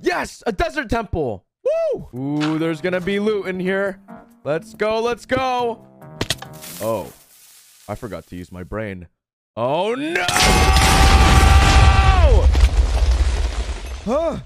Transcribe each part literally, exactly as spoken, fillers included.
Yes, a desert temple. Woo! Ooh, there's gonna be loot in here. Let's go, let's go. Oh, I forgot to use my brain. Oh no! Huh?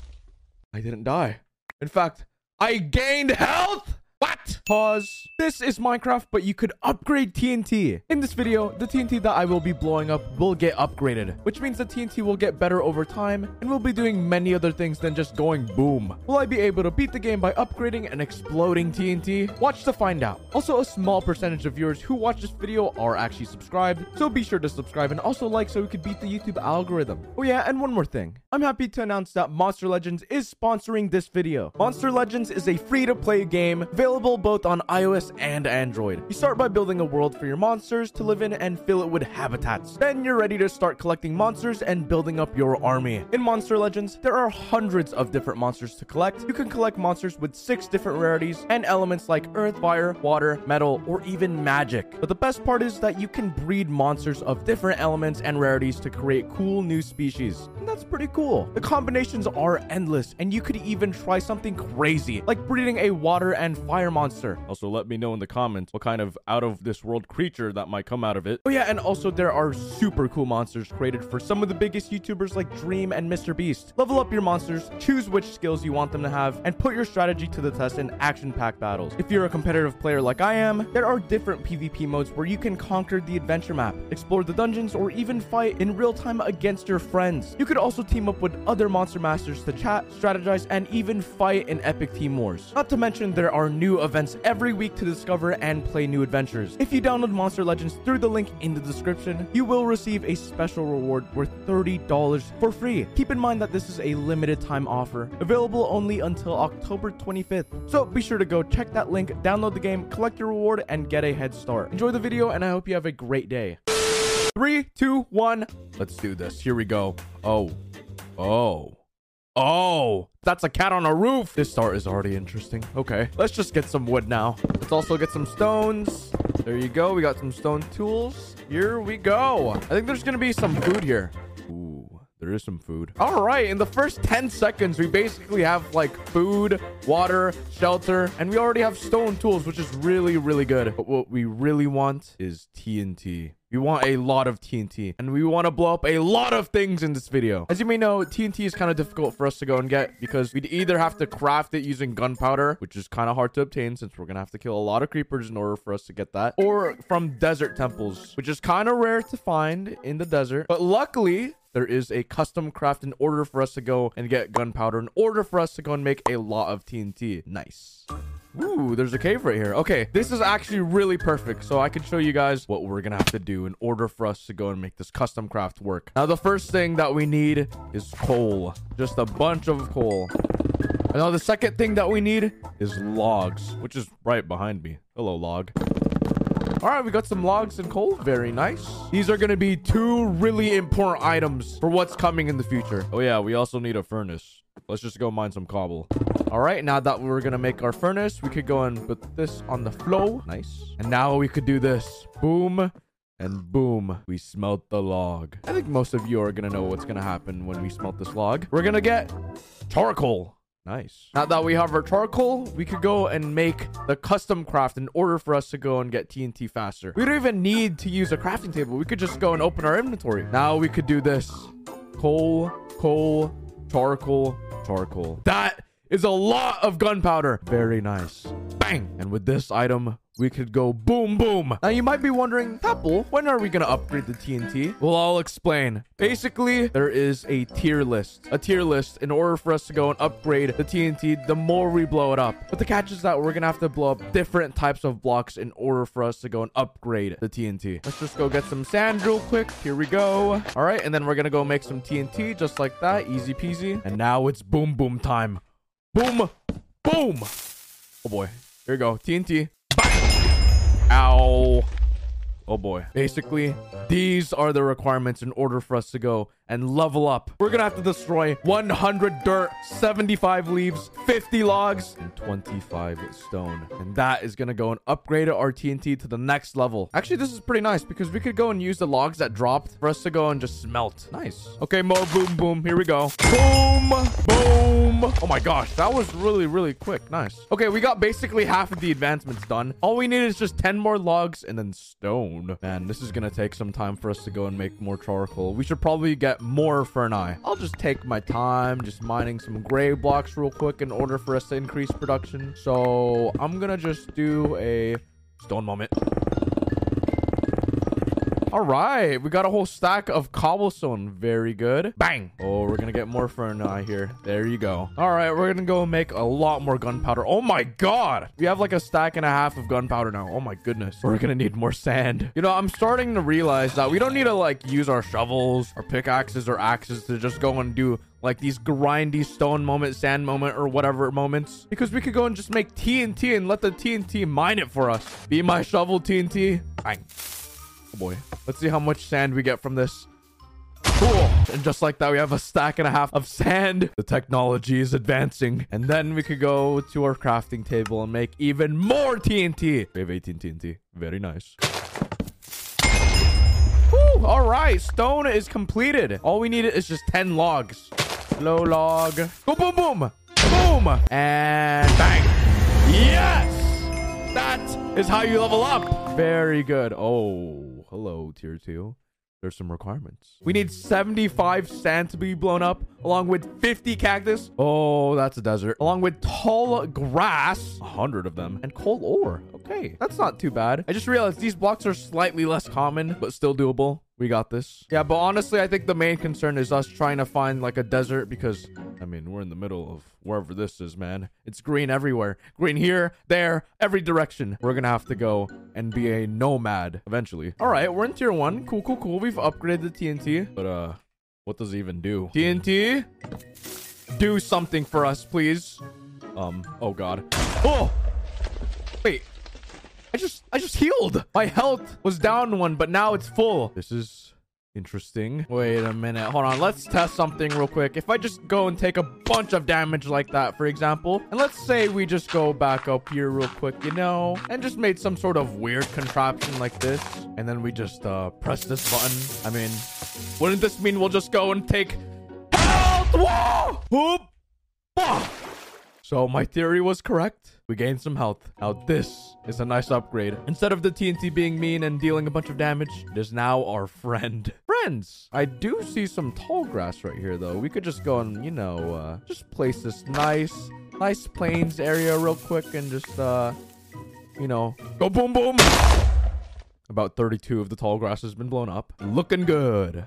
I didn't die. In fact, I gained health. What? Pause. This is Minecraft, but you could upgrade T N T. In this video, the T N T that I will be blowing up will get upgraded, which means the T N T will get better over time and will be doing many other things than just going boom. Will I be able to beat the game by upgrading and exploding T N T? Watch to find out. Also, a small percentage of viewers who watch this video are actually subscribed, so be sure to subscribe and also like so we could beat the YouTube algorithm. Oh yeah, and one more thing. I'm happy to announce that Monster Legends is sponsoring this video. Monster Legends is a free-to-play game available Available both on iOS and Android. You start by building a world for your monsters to live in and fill it with habitats. Then you're ready to start collecting monsters and building up your army. In Monster Legends, there are hundreds of different monsters to collect. You can collect monsters with six different rarities and elements like earth, fire, water, metal, or even magic. But the best part is that you can breed monsters of different elements and rarities to create cool new species. And that's pretty cool. The combinations are endless, and you could even try something crazy, like breeding a water and fire monster. Also, let me know in the comments what kind of out of this world creature that might come out of it. Oh yeah, and also there are super cool monsters created for some of the biggest YouTubers like Dream and MrBeast. Level up your monsters, choose which skills you want them to have, and put your strategy to the test in action-packed battles. If you're a competitive player like I am, there are different PvP modes where you can conquer the adventure map, explore the dungeons, or even fight in real time against your friends. You could also team up with other monster masters to chat, strategize, and even fight in epic team wars. Not to mention there are new events every week to discover and play new adventures. If you download Monster Legends through the link in the description, you will receive a special reward worth thirty dollars for free. Keep in mind that this is a limited time offer, available only until October twenty-fifth. So be sure to go check that link, download the game, collect your reward, and get a head start. Enjoy the video, and I hope you have a great day. Three, two, one. Let's do this. Here we go. Oh, oh. Oh, that's a cat on a roof. This start is already interesting. Okay, let's just get some wood now. Let's also get some stones. There you go. We got some stone tools. Here we go. I think there's going to be some food here. Ooh, there is some food. All right, in the first ten seconds, we basically have like food, water, shelter, and we already have stone tools, which is really, really good. But what we really want is T N T. We want a lot of T N T, and we want to blow up a lot of things in this video. As you may know, T N T is kind of difficult for us to go and get because we'd either have to craft it using gunpowder, which is kind of hard to obtain since we're going to have to kill a lot of creepers in order for us to get that, or from desert temples, which is kind of rare to find in the desert. But luckily, there is a custom craft in order for us to go and get gunpowder, in order for us to go and make a lot of T N T. Nice. Ooh, there's a cave right here. Okay, this is actually really perfect. So I can show you guys what we're going to have to do in order for us to go and make this custom craft work. Now, the first thing that we need is coal. Just a bunch of coal. And now the second thing that we need is logs, which is right behind me. Hello, log. All right, we got some logs and coal. Very nice. These are going to be two really important items for what's coming in the future. Oh, yeah, we also need a furnace. Let's just go mine some cobble. All right, now that we're going to make our furnace, we could go and put this on the flow. Nice. And now we could do this. Boom and boom. We smelt the log. I think most of you are going to know what's going to happen when we smelt this log. We're going to get charcoal. Nice. Now that we have our charcoal, we could go and make the custom craft in order for us to go and get T N T faster. We don't even need to use a crafting table. We could just go and open our inventory. Now we could do this. Coal, coal, charcoal, charcoal. That is a lot of gunpowder. Very nice. Bang. And with this item, we could go boom, boom. Now, you might be wondering, TapL, when are we going to upgrade the T N T? Well, I'll explain. Basically, there is a tier list. A tier list in order for us to go and upgrade the T N T the more we blow it up. But the catch is that we're going to have to blow up different types of blocks in order for us to go and upgrade the T N T. Let's just go get some sand real quick. Here we go. All right, and then we're going to go make some T N T just like that. Easy peasy. And now it's boom, boom time. Boom, boom. Oh, boy. Here we go. T N T. Ow. Oh boy. Basically, these are the requirements in order for us to go and level up. We're gonna have to destroy one hundred dirt, seventy-five leaves, fifty logs, and twenty-five stone. And that is gonna go and upgrade our T N T to the next level. Actually, this is pretty nice because we could go and use the logs that dropped for us to go and just smelt. Nice. Okay, more boom, boom. Here we go. Boom, boom. Boom. Oh my gosh, that was really, really quick. Nice. Okay, we got basically half of the advancements done. All we need is just ten more logs and then stone. Man, this is gonna take some time for us to go and make more charcoal. We should probably get more for an eye. I'll just take my time just mining some gray blocks real quick in order for us to increase production. So I'm gonna just do a stone moment. All right, we got a whole stack of cobblestone. Very good. Bang. Oh, we're gonna get more for an eye here. There you go. All right, we're gonna go make a lot more gunpowder. Oh my god, we have like a stack and a half of gunpowder now. Oh my goodness, we're gonna need more sand. You know, I'm starting to realize that we don't need to like use our shovels or pickaxes or axes to just go and do like these grindy stone moment, sand moment, or whatever moments, because we could go and just make T N T and let the T N T mine it for us. Be my shovel, T N T. Bang. Oh boy, let's see how much sand we get from this. Cool. And just like that, we have a stack and a half of sand. The technology is advancing. And then we could go to our crafting table and make even more T N T. We have eighteen T N T. Very nice. Woo! All right, stone is completed. All we need is just ten logs. Low log. Boom, boom, boom. Boom. And bang. Yes! That is how you level up. Very good. Oh. Hello, tier two. There's some requirements. We need seventy-five sand to be blown up, along with fifty cactus. Oh, that's a desert. Along with tall grass, one hundred of them, and coal ore. Okay, that's not too bad. I just realized these blocks are slightly less common, but still doable. We got this. Yeah, but honestly, I think the main concern is us trying to find like a desert, because I mean, we're in the middle of wherever this is, man. It's green everywhere. Green here, there, every direction. We're gonna have to go and be a nomad eventually. All right, we're in tier one. Cool, cool, cool. We've upgraded the T N T, but uh, what does it even do? T N T, do something for us, please. Um, oh god. Oh, wait. I just, I just healed. My health was down one, but now it's full. This is interesting. Wait a minute. Hold on. Let's test something real quick. If I just go and take a bunch of damage like that, for example, and let's say we just go back up here real quick, you know, and just made some sort of weird contraption like this. And then we just uh, press this button. I mean, wouldn't this mean we'll just go and take health? Whoa! Whoop! Oh! So my theory was correct. We gained some health. Now this is a nice upgrade. Instead of the T N T being mean and dealing a bunch of damage, it is now our friend. Friends! I do see some tall grass right here, though. We could just go and, you know, uh, just place this nice, nice plains area real quick and just, uh, you know, go boom, boom. About thirty-two of the tall grass has been blown up. Looking good.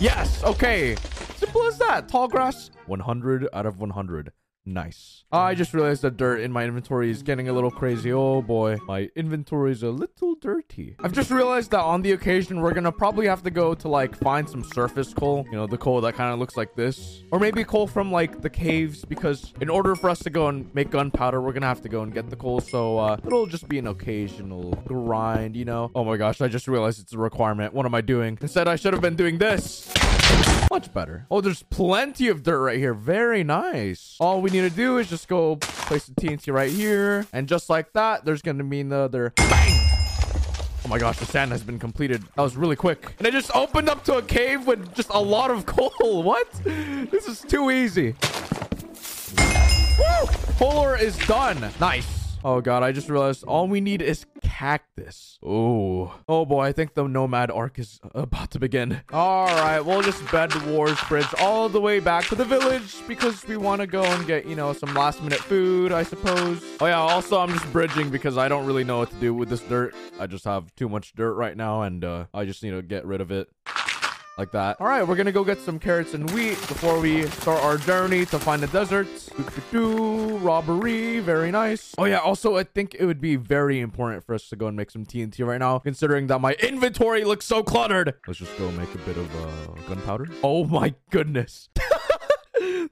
Yes! Okay. Simple as that. Tall grass, one hundred out of one hundred. Nice. I just realized the dirt in my inventory is getting a little crazy. Oh boy, my inventory is a little dirty. I've just realized that on the occasion, we're gonna probably have to go to like find some surface coal. You know, the coal that kind of looks like this, or maybe coal from like the caves, because in order for us to go and make gunpowder, we're gonna have to go and get the coal. So uh, it'll just be an occasional grind, you know. Oh my gosh, I just realized it's a requirement. What am I doing? Instead, I should have been doing this. Much better. Oh, there's plenty of dirt right here. Very nice. All we need to do is just go place the T N T right here. And just like that, there's going to be another bang. Oh my gosh, the sand has been completed. That was really quick. And I just opened up to a cave with just a lot of coal. What? This is too easy. Woo! Polar is done. Nice. Oh god, I just realized all we need is cactus. Oh, oh boy, I think the nomad arc is about to begin. All right, we'll just bed wars bridge all the way back to the village, because we want to go and get, you know, some last minute food, I suppose. Oh yeah, also I'm just bridging because I don't really know what to do with this dirt. I just have too much dirt right now, and uh, I just need to get rid of it. Like that. All right, we're gonna go get some carrots and wheat before we start our journey to find the desert. Doo-doo-doo, robbery, very nice. Oh yeah, also I think it would be very important for us to go and make some T N T right now, considering that my inventory looks so cluttered. Let's just go make a bit of uh, gunpowder. Oh my goodness.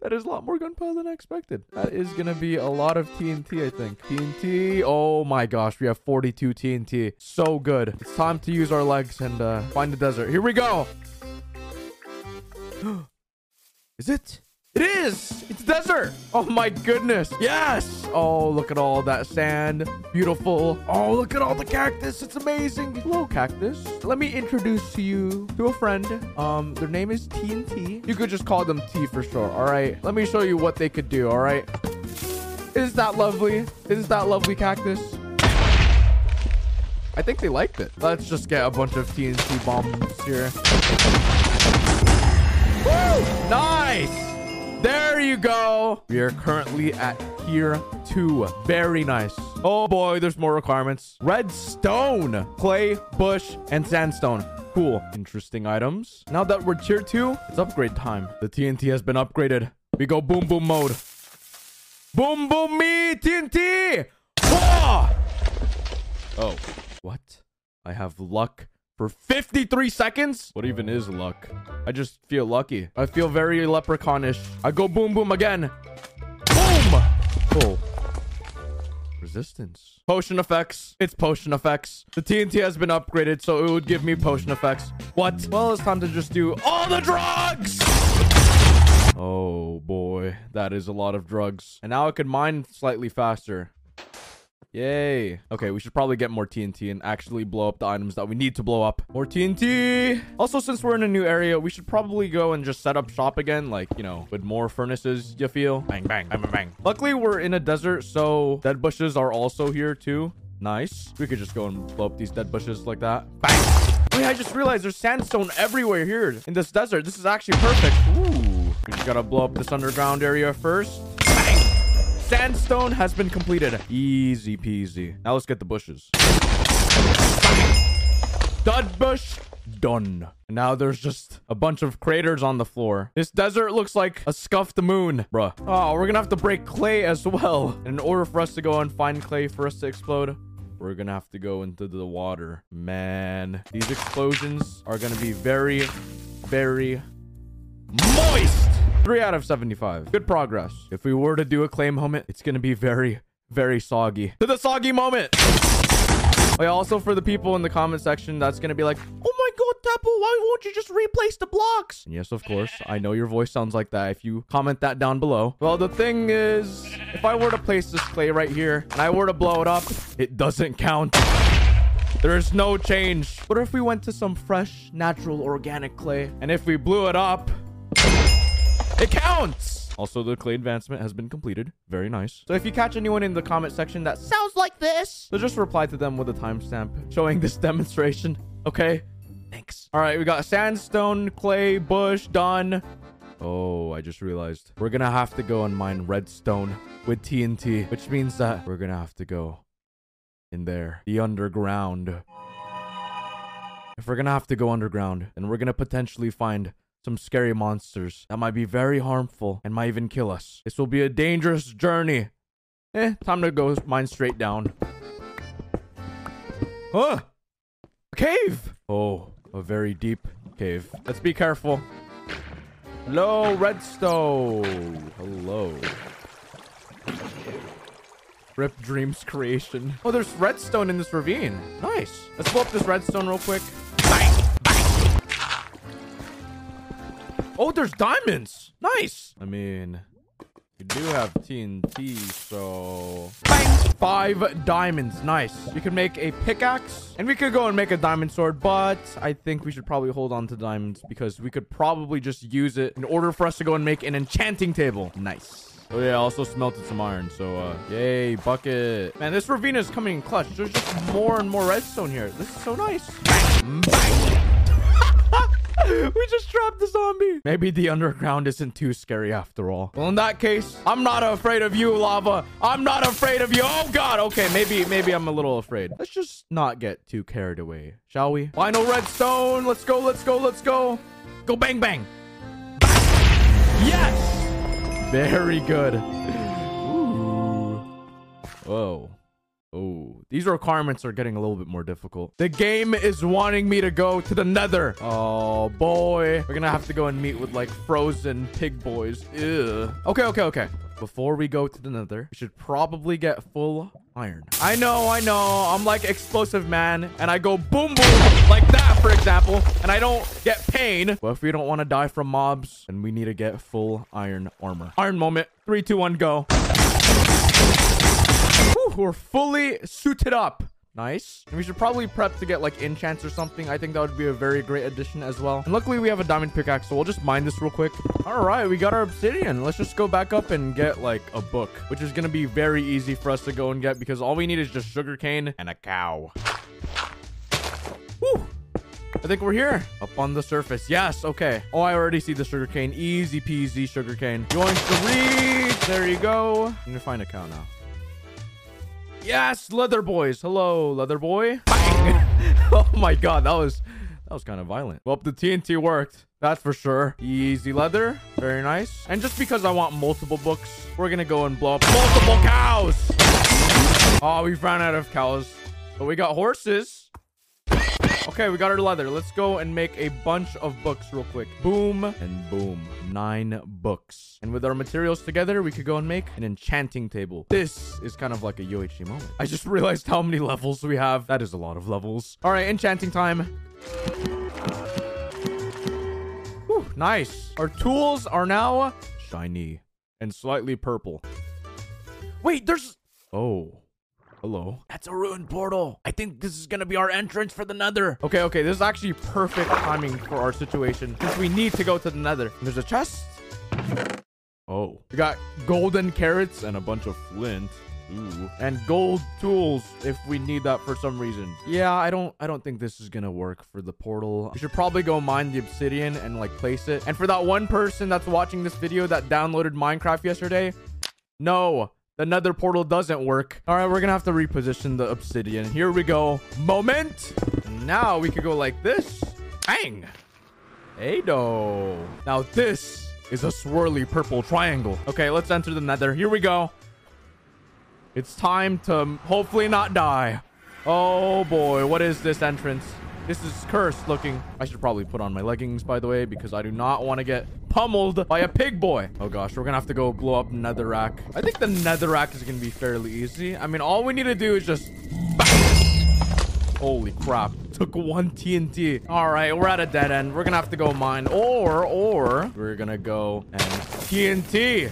That is a lot more gunpowder than I expected. That is gonna be a lot of T N T, I think. T N T. Oh my gosh, we have forty-two T N T. So good. It's time to use our legs and uh, find the desert. Here we go. Is it? It is. It's desert. Oh, my goodness. Yes. Oh, look at all that sand. Beautiful. Oh, look at all the cactus. It's amazing. Hello, cactus. Let me introduce to you to a friend. Um, their name is T N T. You could just call them T for short. All right. Let me show you what they could do. All right. Isn't that lovely? Isn't that lovely, cactus? I think they liked it. Let's just get a bunch of T N T bombs here. Woo! Nice. There you go. We are currently at tier two. Very nice. Oh boy, there's more requirements. Redstone, clay, bush, and sandstone. Cool. Interesting items. Now that we're tier two, it's upgrade time. The T N T has been upgraded. We go boom boom mode. Boom boom me T N T. Oh, oh. What? I have luck for fifty-three seconds? What even is luck? I just feel lucky. I feel very leprechaunish. I go boom, boom again. Boom! Cool. Resistance. Potion effects. It's potion effects. The T N T has been upgraded, so it would give me potion effects. What? Well, it's time to just do all the drugs! Oh, boy. That is a lot of drugs. And now I could mine slightly faster. Yay. Okay, we should probably get more T N T and actually blow up the items that we need to blow up. More T N T. Also, since we're in a new area, we should probably go and just set up shop again. Like, you know, with more furnaces, you feel? Bang, bang, bang, bang. Luckily, we're in a desert, so dead bushes are also here too. Nice. We could just go and blow up these dead bushes like that. Bang. Wait, I just realized there's sandstone everywhere here in this desert. This is actually perfect. Ooh. We just gotta blow up this underground area first. Sandstone has been completed. Easy peasy. Now let's get the bushes. Dud bush done. And now there's just a bunch of craters on the floor. This desert looks like a scuffed moon, bruh. Oh, we're gonna have to break clay as well. And in order for us to go and find clay for us to explode, we're gonna have to go into the water. Man, these explosions are gonna be very, very moist. three out of seventy-five. Good progress. If we were to do a clay moment, it's going to be very, very soggy. To the soggy moment. Oh, yeah, also, for the people in the comment section, that's going to be like, oh my God, TapL, why won't you just replace the blocks? And yes, of course. I know your voice sounds like that if you comment that down below. Well, the thing is, if I were to place this clay right here and I were to blow it up, it doesn't count. There's no change. What if we went to some fresh, natural, organic clay? And if we blew it up... it counts. Also, the clay advancement has been completed. Very nice. So if you catch anyone in the comment section that sounds like this, so just reply to them with a timestamp showing this demonstration. Okay, thanks. All right, we got sandstone, clay, bush, done. Oh, I just realized we're gonna have to go and mine redstone with T N T, which means that we're gonna have to go in there, the underground. If we're gonna have to go underground, then we're gonna potentially find some scary monsters that might be very harmful and might even kill us. This will be a dangerous journey. Eh, time to go mine straight down. Huh? A cave! Oh, a very deep cave. Let's be careful. Hello, redstone. Hello. Rip Dream's creation. Oh, there's redstone in this ravine. Nice. Let's blow up this redstone real quick. Oh, there's diamonds. Nice. I mean, we do have T N T, so... bang! Five diamonds. Nice. We can make a pickaxe, and we could go and make a diamond sword, but I think we should probably hold on to diamonds because we could probably just use it in order for us to go and make an enchanting table. Nice. Oh, yeah, I also smelted some iron, so uh, yay, bucket. Man, this ravine is coming in clutch. There's just more and more redstone here. This is so nice. Bang! Bang! We just trapped the zombie. Maybe the underground isn't too scary after all. Well, in that case, I'm not afraid of you, lava. I'm not afraid of you. Oh, God. Okay, maybe maybe I'm a little afraid. Let's just not get too carried away, shall we? Final redstone. Let's go, let's go, let's go. Go bang, bang. Yes. Very good. Ooh. Whoa. Oh, these requirements are getting a little bit more difficult. The game is wanting me to go to the Nether. Oh, boy. We're gonna have to go and meet with, like, frozen pig boys. Ew. Okay, okay, okay. Before we go to the Nether, we should probably get full iron. I know, I know. I'm like explosive man, and I go boom, boom, like that, for example, and I don't get pain. But if we don't want to die from mobs, then we need to get full iron armor. Iron moment. Three, two, one, go. Whew, we're fully suited up. Nice. And we should probably prep to get like enchants or something. I think that would be a very great addition as well. And luckily we have a diamond pickaxe, so we'll just mine this real quick. All right, we got our obsidian. Let's just go back up and get like a book, which is gonna be very easy for us to go and get because all we need is just sugarcane and a cow. Woo! I think we're here. Up on the surface. Yes, okay. Oh, I already see the sugarcane. Easy peasy sugarcane. Going to read. There you go. I'm gonna find a cow now. Yes, leather boys. Hello, leather boy. Oh my god, that was that was kind of violent. Well, the T N T worked, that's for sure. Easy leather, very nice. And just because I want multiple books, we're gonna go and blow up multiple cows. Oh, we ran out of cows, but we got horses. Okay, we got our leather. Let's go and make a bunch of books real quick. Boom and boom. Nine books. And with our materials together, we could go and make an enchanting table. This is kind of like a U H C moment. I just realized how many levels we have. That is a lot of levels. All right, enchanting time. Whew, nice. Our tools are now shiny and slightly purple. Wait, there's... Oh. Hello. That's a ruined portal. I think this is going to be our entrance for the Nether. Okay, okay. This is actually perfect timing for our situation because we need to go to the Nether. There's a chest. Oh. We got golden carrots and a bunch of flint. Ooh. And gold tools if we need that for some reason. Yeah, I don't I don't think this is going to work for the portal. We should probably go mine the obsidian and like place it. And for that one person that's watching this video that downloaded Minecraft yesterday, no. The nether portal doesn't work. All right, we're gonna have to reposition the obsidian. Here we go. Moment. Now we could go like this. Bang. Hey, no. Now this is a swirly purple triangle. Okay, let's enter the nether. Here we go. It's time to hopefully not die. Oh boy, what is this entrance? This is cursed looking. I should probably put on my leggings, by the way, because I do not want to get pummeled by a pig boy. Oh, gosh. We're going to have to go blow up netherrack. I think the netherrack is going to be fairly easy. I mean, all we need to do is just... Holy crap. Took one T N T. All right. We're at a dead end. We're going to have to go mine. Or, or, we're going to go and T N T.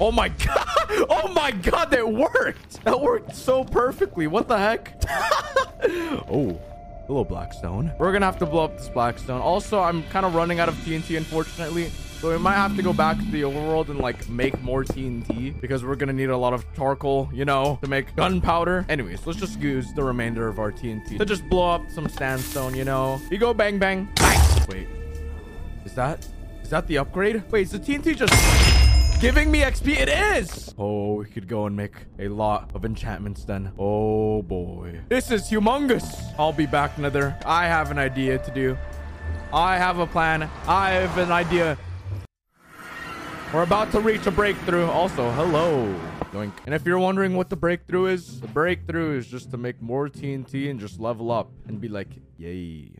Oh, my God. Oh, my God. That worked. That worked so perfectly. What the heck? Oh, hello, Blackstone. We're gonna have to blow up this Blackstone. Also, I'm kind of running out of T N T, unfortunately. So we might have to go back to the overworld and, like, make more T N T. Because we're gonna need a lot of charcoal, you know, to make gunpowder. Anyways, let's just use the remainder of our T N T to just blow up some sandstone, you know. You go bang, bang. Wait, is that... Is that the upgrade? Wait, is the T N T just... giving me X P? It is! Oh, we could go and make a lot of enchantments then. Oh, boy. This is humongous. I'll be back, Nether. I have an idea to do. I have a plan. I have an idea. We're about to reach a breakthrough. Also, hello. Doink. And if you're wondering what the breakthrough is, the breakthrough is just to make more T N T and just level up and be like, yay.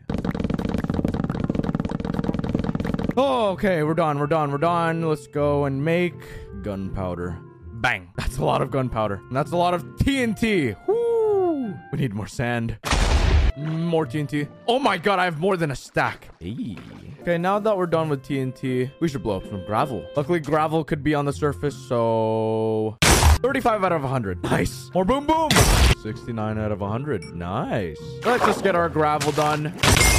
Oh, okay, we're done, we're done, we're done. Let's go and make gunpowder. Bang. That's a lot of gunpowder. And that's a lot of T N T. Woo! We need more sand. More T N T. Oh my god, I have more than a stack. Hey. Okay, now that we're done with T N T, we should blow up some gravel. Luckily, gravel could be on the surface, so... thirty-five out of one hundred. Nice. More boom, boom. sixty-nine out of one hundred. Nice. Let's just get our gravel done.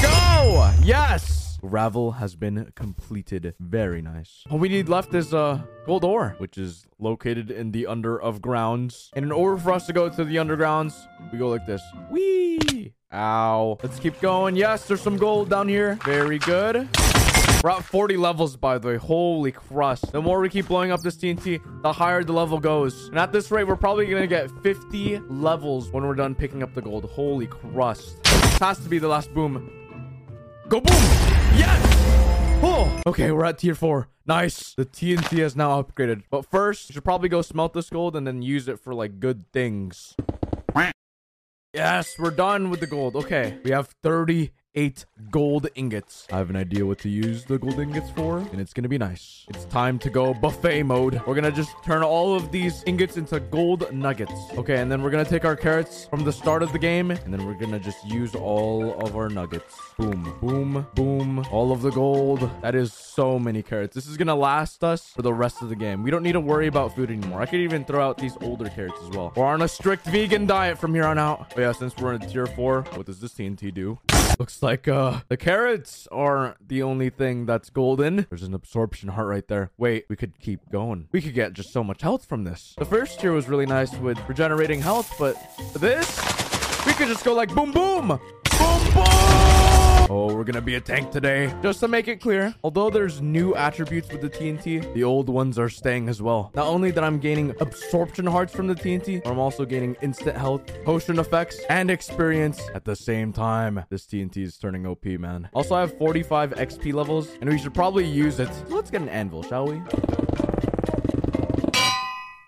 Go! Yes! Gravel has been completed. Very nice. All we need left is uh, gold ore, which is located in the under of grounds. And in order for us to go to the undergrounds, we go like this. Whee! Ow. Let's keep going. Yes, there's some gold down here. Very good. We're at forty levels, by the way. Holy crust. The more we keep blowing up this T N T, the higher the level goes. And at this rate, we're probably going to get fifty levels when we're done picking up the gold. Holy crust. This has to be the last boom. Go boom! Yes! Oh! Okay, we're at tier four. Nice. The T N T has now upgraded. But first, we should probably go smelt this gold and then use it for, like, good things. Yes, we're done with the gold. Okay, we have thirty eight gold ingots. I have an idea what to use the gold ingots for, and it's gonna be nice. It's time to go buffet mode. We're gonna just turn all of these ingots into gold nuggets. Okay, and then we're gonna take our carrots from the start of the game, and then we're gonna just use all of our nuggets. Boom, boom, boom. All of the gold. That is so many carrots. This is gonna last us for the rest of the game. We don't need to worry about food anymore. I could even throw out these older carrots as well. We're on a strict vegan diet from here on out. Oh yeah, since we're in tier four, what does this T N T do? Looks like uh the carrots are the only thing that's golden. There's an absorption heart right there. Wait, we could keep going. We could get just so much health from this. The first tier was really nice with regenerating health, but this, we could just go like boom, boom, boom, boom. Oh, we're gonna be a tank today. Just to make it clear, although there's new attributes with the T N T, the old ones are staying as well. Not only that I'm gaining absorption hearts from the T N T, I'm also gaining instant health, potion effects, and experience at the same time. This T N T is turning O P, man. Also, I have forty-five X P levels, and we should probably use it. So let's get an anvil, shall we?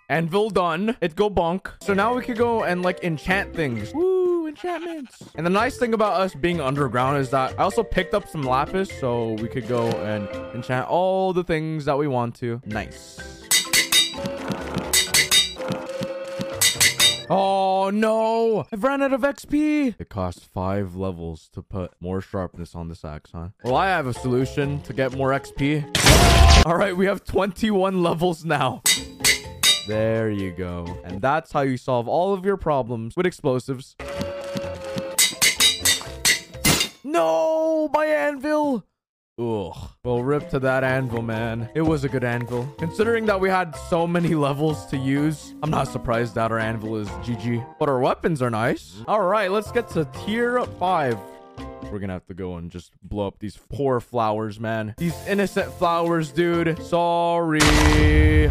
Anvil done. It go bonk. So now we could go and like enchant things. Woo! Enchantments. And the nice thing about us being underground is that I also picked up some lapis, so we could go and enchant all the things that we want to. Nice. Oh no, I've ran out of X P. It costs five levels to put more sharpness on this axe, huh? Well, I have a solution to get more X P. All right, we have twenty-one levels now. There you go. And that's how you solve all of your problems with explosives. No, my anvil. Ugh. Well, rip to that anvil, man. It was a good anvil. Considering that we had so many levels to use, I'm not surprised that our anvil is G G. But our weapons are nice. All right, let's get to tier five. We're gonna have to go and just blow up these poor flowers, man. These innocent flowers, dude. Sorry.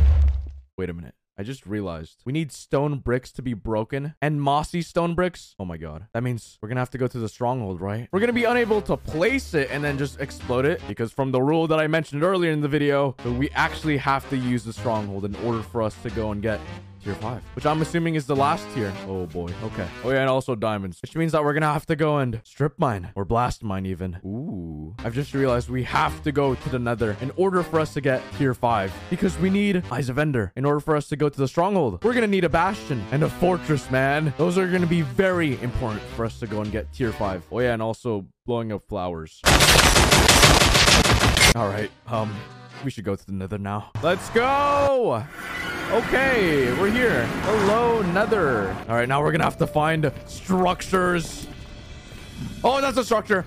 Wait a minute. I just realized we need stone bricks to be broken and mossy stone bricks. Oh my God. That means we're going to have to go to the stronghold, right? We're going to be unable to place it and then just explode it because from the rule that I mentioned earlier in the video, we actually have to use the stronghold in order for us to go and get tier five, which I'm assuming is the last tier. Oh boy. Okay. Oh yeah. And also diamonds, which means that we're going to have to go and strip mine or blast mine even. Ooh. I've just realized we have to go to the Nether in order for us to get tier five because we need Eyes of Ender in order for us to go to the stronghold. We're gonna need a bastion and a fortress, man. Those are gonna be very important for us to go and get tier five. Oh yeah, and also blowing up flowers. All right, um we should go to the Nether now. Let's go. Okay, we're here. Hello, Nether. All right, now we're gonna have to find structures. Oh, that's a structure.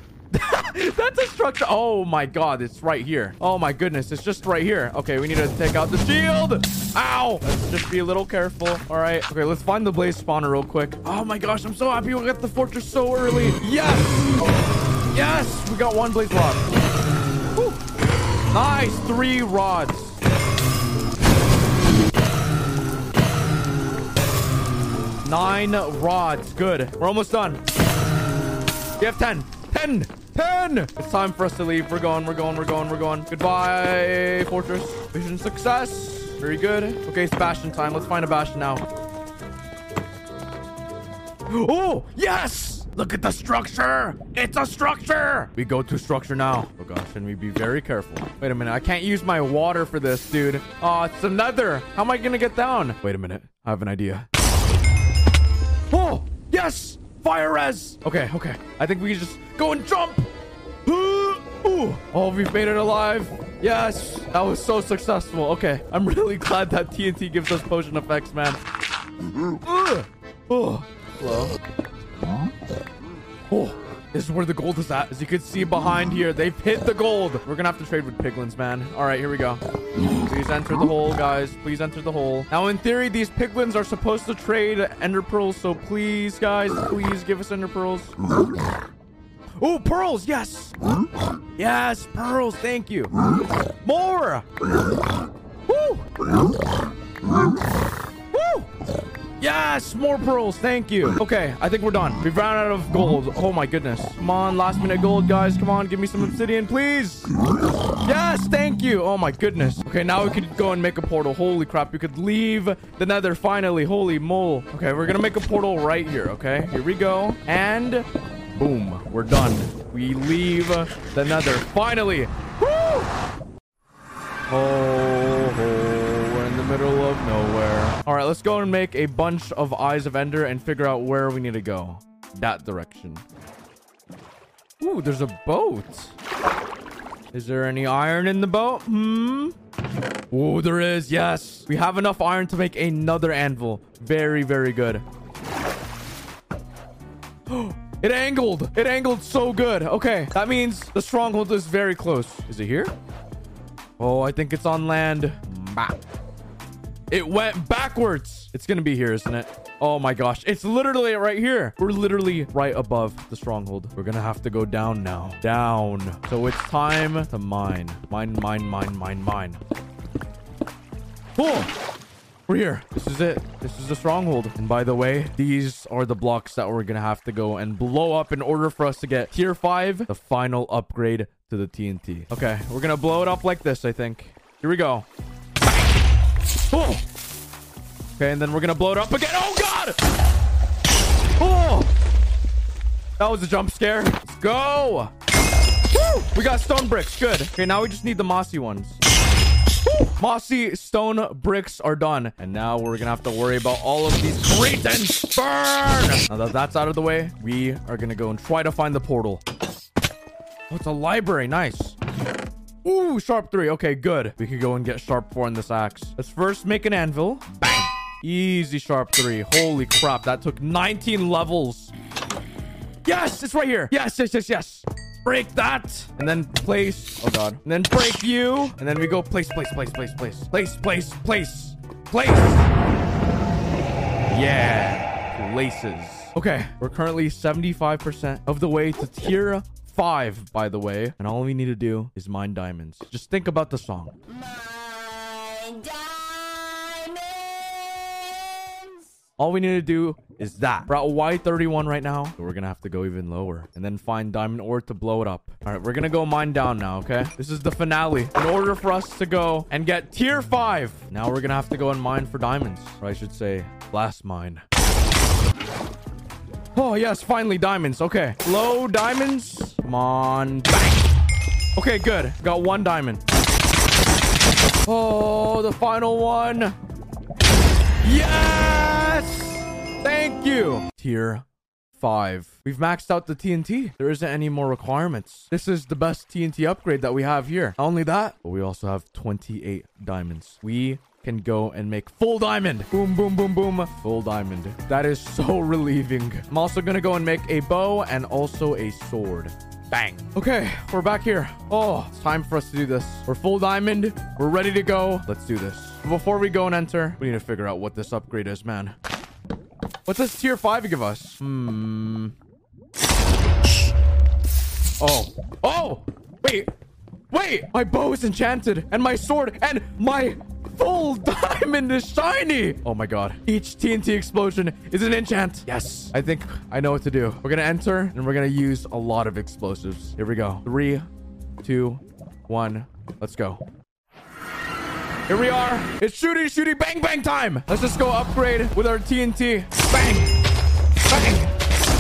That's a structure. Oh my God, it's right here. Oh my goodness, it's just right here. Okay, we need to take out the shield. Ow. Let's just be a little careful. All right. Okay, let's find the blaze spawner real quick. Oh my gosh, I'm so happy we got the fortress so early. Yes. Yes, we got one blaze rod. Woo. Nice, three rods. Nine rods. Good. We're almost done. We have ten. ten. ten. It's time for us to leave. We're going, we're going, we're going, we're going. Goodbye, fortress. Vision success. Very good. Okay, it's bastion time. Let's find a bastion now. Oh, yes. Look at the structure. It's a structure. We go to structure now. Oh gosh, and we be very careful. Wait a minute. I can't use my water for this, dude. Oh, it's the Nether. How am I going to get down? Wait a minute. I have an idea. Oh, yes. Fire res. Okay, okay. I think we can just go and jump. Ooh. Oh, we've made it alive. Yes. That was so successful. Okay. I'm really glad that T N T gives us potion effects, man. Ooh. Oh. Hello. Oh. This is where the gold is at. As you can see behind here, they've hit the gold. We're going to have to trade with piglins, man. All right, here we go. Please enter the hole, guys. Please enter the hole. Now, in theory, these piglins are supposed to trade ender pearls. So please, guys, please give us ender pearls. Oh, pearls. Yes. Yes, pearls. Thank you. More. Woo. Woo. Yes, more pearls. Thank you. Okay, I think we're done. We've run out of gold. Oh my goodness. Come on, last minute gold, guys. Come on, give me some obsidian, please. Yes, thank you. Oh my goodness. Okay, now we could go and make a portal. Holy crap, we could leave the Nether finally. Holy mole. Okay, we're gonna make a portal right here. Okay, here we go. And Boom. We're done. We leave the Nether. Finally. Woo! Oh, oh, we're in the middle of nowhere. All right, let's go and make a bunch of Eyes of Ender and figure out where we need to go. That direction. Ooh, there's a boat. Is there any iron in the boat? Hmm. Oh, there is. Yes. We have enough iron to make another anvil. Very, very good. It angled. It angled so good. Okay. That means the stronghold is very close. Is it here? Oh, I think it's on land. Bah. It went backwards. It's going to be here, isn't it? Oh my gosh. It's literally right here. We're literally right above the stronghold. We're going to have to go down now. Down. So it's time to mine. Mine, mine, mine, mine, mine. Cool. We're here. This is it. This is the stronghold. And by the way, these are the blocks that we're going to have to go and blow up in order for us to get tier five, the final upgrade to the T N T. Okay, we're going to blow it up like this, I think. Here we go. Oh. Okay, and then we're going to blow it up again. Oh, God. Oh. That was a jump scare. Let's go. Woo. We got stone bricks. Good. Okay, now we just need the mossy ones. Mossy stone bricks are done. And now we're going to have to worry about all of these crates and burn. Now that that's out of the way, we are going to go and try to find the portal. Oh, it's a library. Nice. Ooh, sharp three. Okay, good. We can go and get sharp four on this axe. Let's first make an anvil. Bang. Easy sharp three. Holy crap. That took nineteen levels. Yes, it's right here. Yes, yes, yes, yes. Break that, and then place. Oh god. And then break you, and then we go place, place, place, place, place, place, place, place, place. Yeah, places. Okay, we're currently seventy-five percent of the way to tier five, by the way, and all we need to do is mine diamonds. Just think about the song. Mine diamonds. All we need to do is that. We're at Y thirty-one right now. But we're going to have to go even lower and then find diamond ore to blow it up. All right, we're going to go mine down now, okay? This is the finale. In order for us to go and get tier five, now we're going to have to go and mine for diamonds. Or I should say, blast mine. Oh, yes, finally diamonds. Okay, low diamonds. Come on. Bang. Okay, good. Got one diamond. Oh, the final one. Yes! Thank you. Tier five. We've maxed out the T N T. There isn't any more requirements. This is the best T N T upgrade that we have here. Not only that, but we also have twenty-eight diamonds. We can go and make full diamond. Boom, boom, boom, boom. Full diamond. That is so relieving. I'm also going to go and make a bow and also a sword. Bang. Okay, we're back here. Oh, it's time for us to do this. We're full diamond. We're ready to go. Let's do this. Before we go and enter, we need to figure out what this upgrade is, man. What does tier five give us? Hmm. Oh. Oh! Wait. Wait! My bow is enchanted, and my sword, and my full diamond is shiny! Oh my god. Each T N T explosion is an enchant. Yes. I think I know what to do. We're gonna enter, and we're gonna use a lot of explosives. Here we go. Three, two, one. Let's go. Here we are. It's shooty, shooty, bang, bang time. Let's just go upgrade with our T N T. Bang, bang,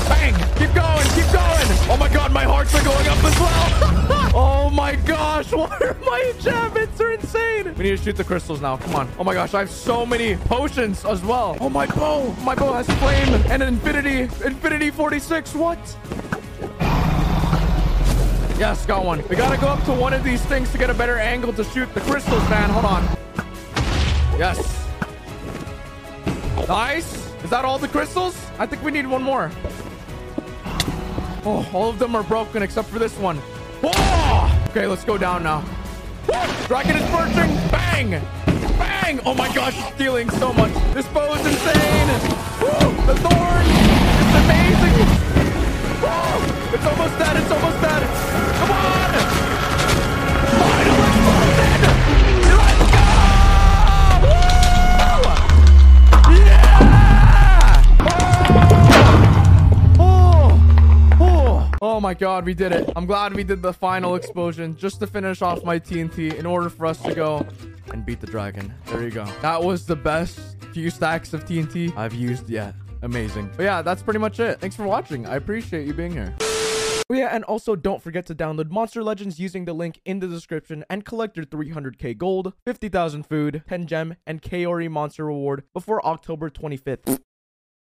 bang. Keep going, keep going. Oh my god, my hearts are going up as well. Oh my gosh, what are my enchantments? They're insane. We need to shoot the crystals now. Come on. Oh my gosh, I have so many potions as well. Oh, my bow. My bow has flame and infinity. Infinity forty-six. What? Yes, got one. We gotta go up to one of these things to get a better angle to shoot the crystals, man. Hold on. Yes. Nice. Is that all the crystals? I think we need one more. Oh, all of them are broken except for this one. Oh! Okay, let's go down now. Oh! Dragon is burning. Bang! Bang! Oh my gosh, it's stealing so much. This bow is insane. Oh, the thorn. It's amazing. Oh, it's almost dead. It's almost dead. Come on. Final explosion. Let's go. Woo! Yeah. Oh. Oh. Oh my god, we did it. I'm glad we did the final explosion just to finish off my T N T in order for us to go and beat the dragon. There you go. That was the best few stacks of T N T I've used yet. Amazing. But yeah, that's pretty much it. Thanks for watching. I appreciate you being here. Oh yeah, and also don't forget to download Monster Legends using the link in the description and collect your three hundred K gold, fifty thousand food, ten gem, and Kaori monster reward before October twenty-fifth.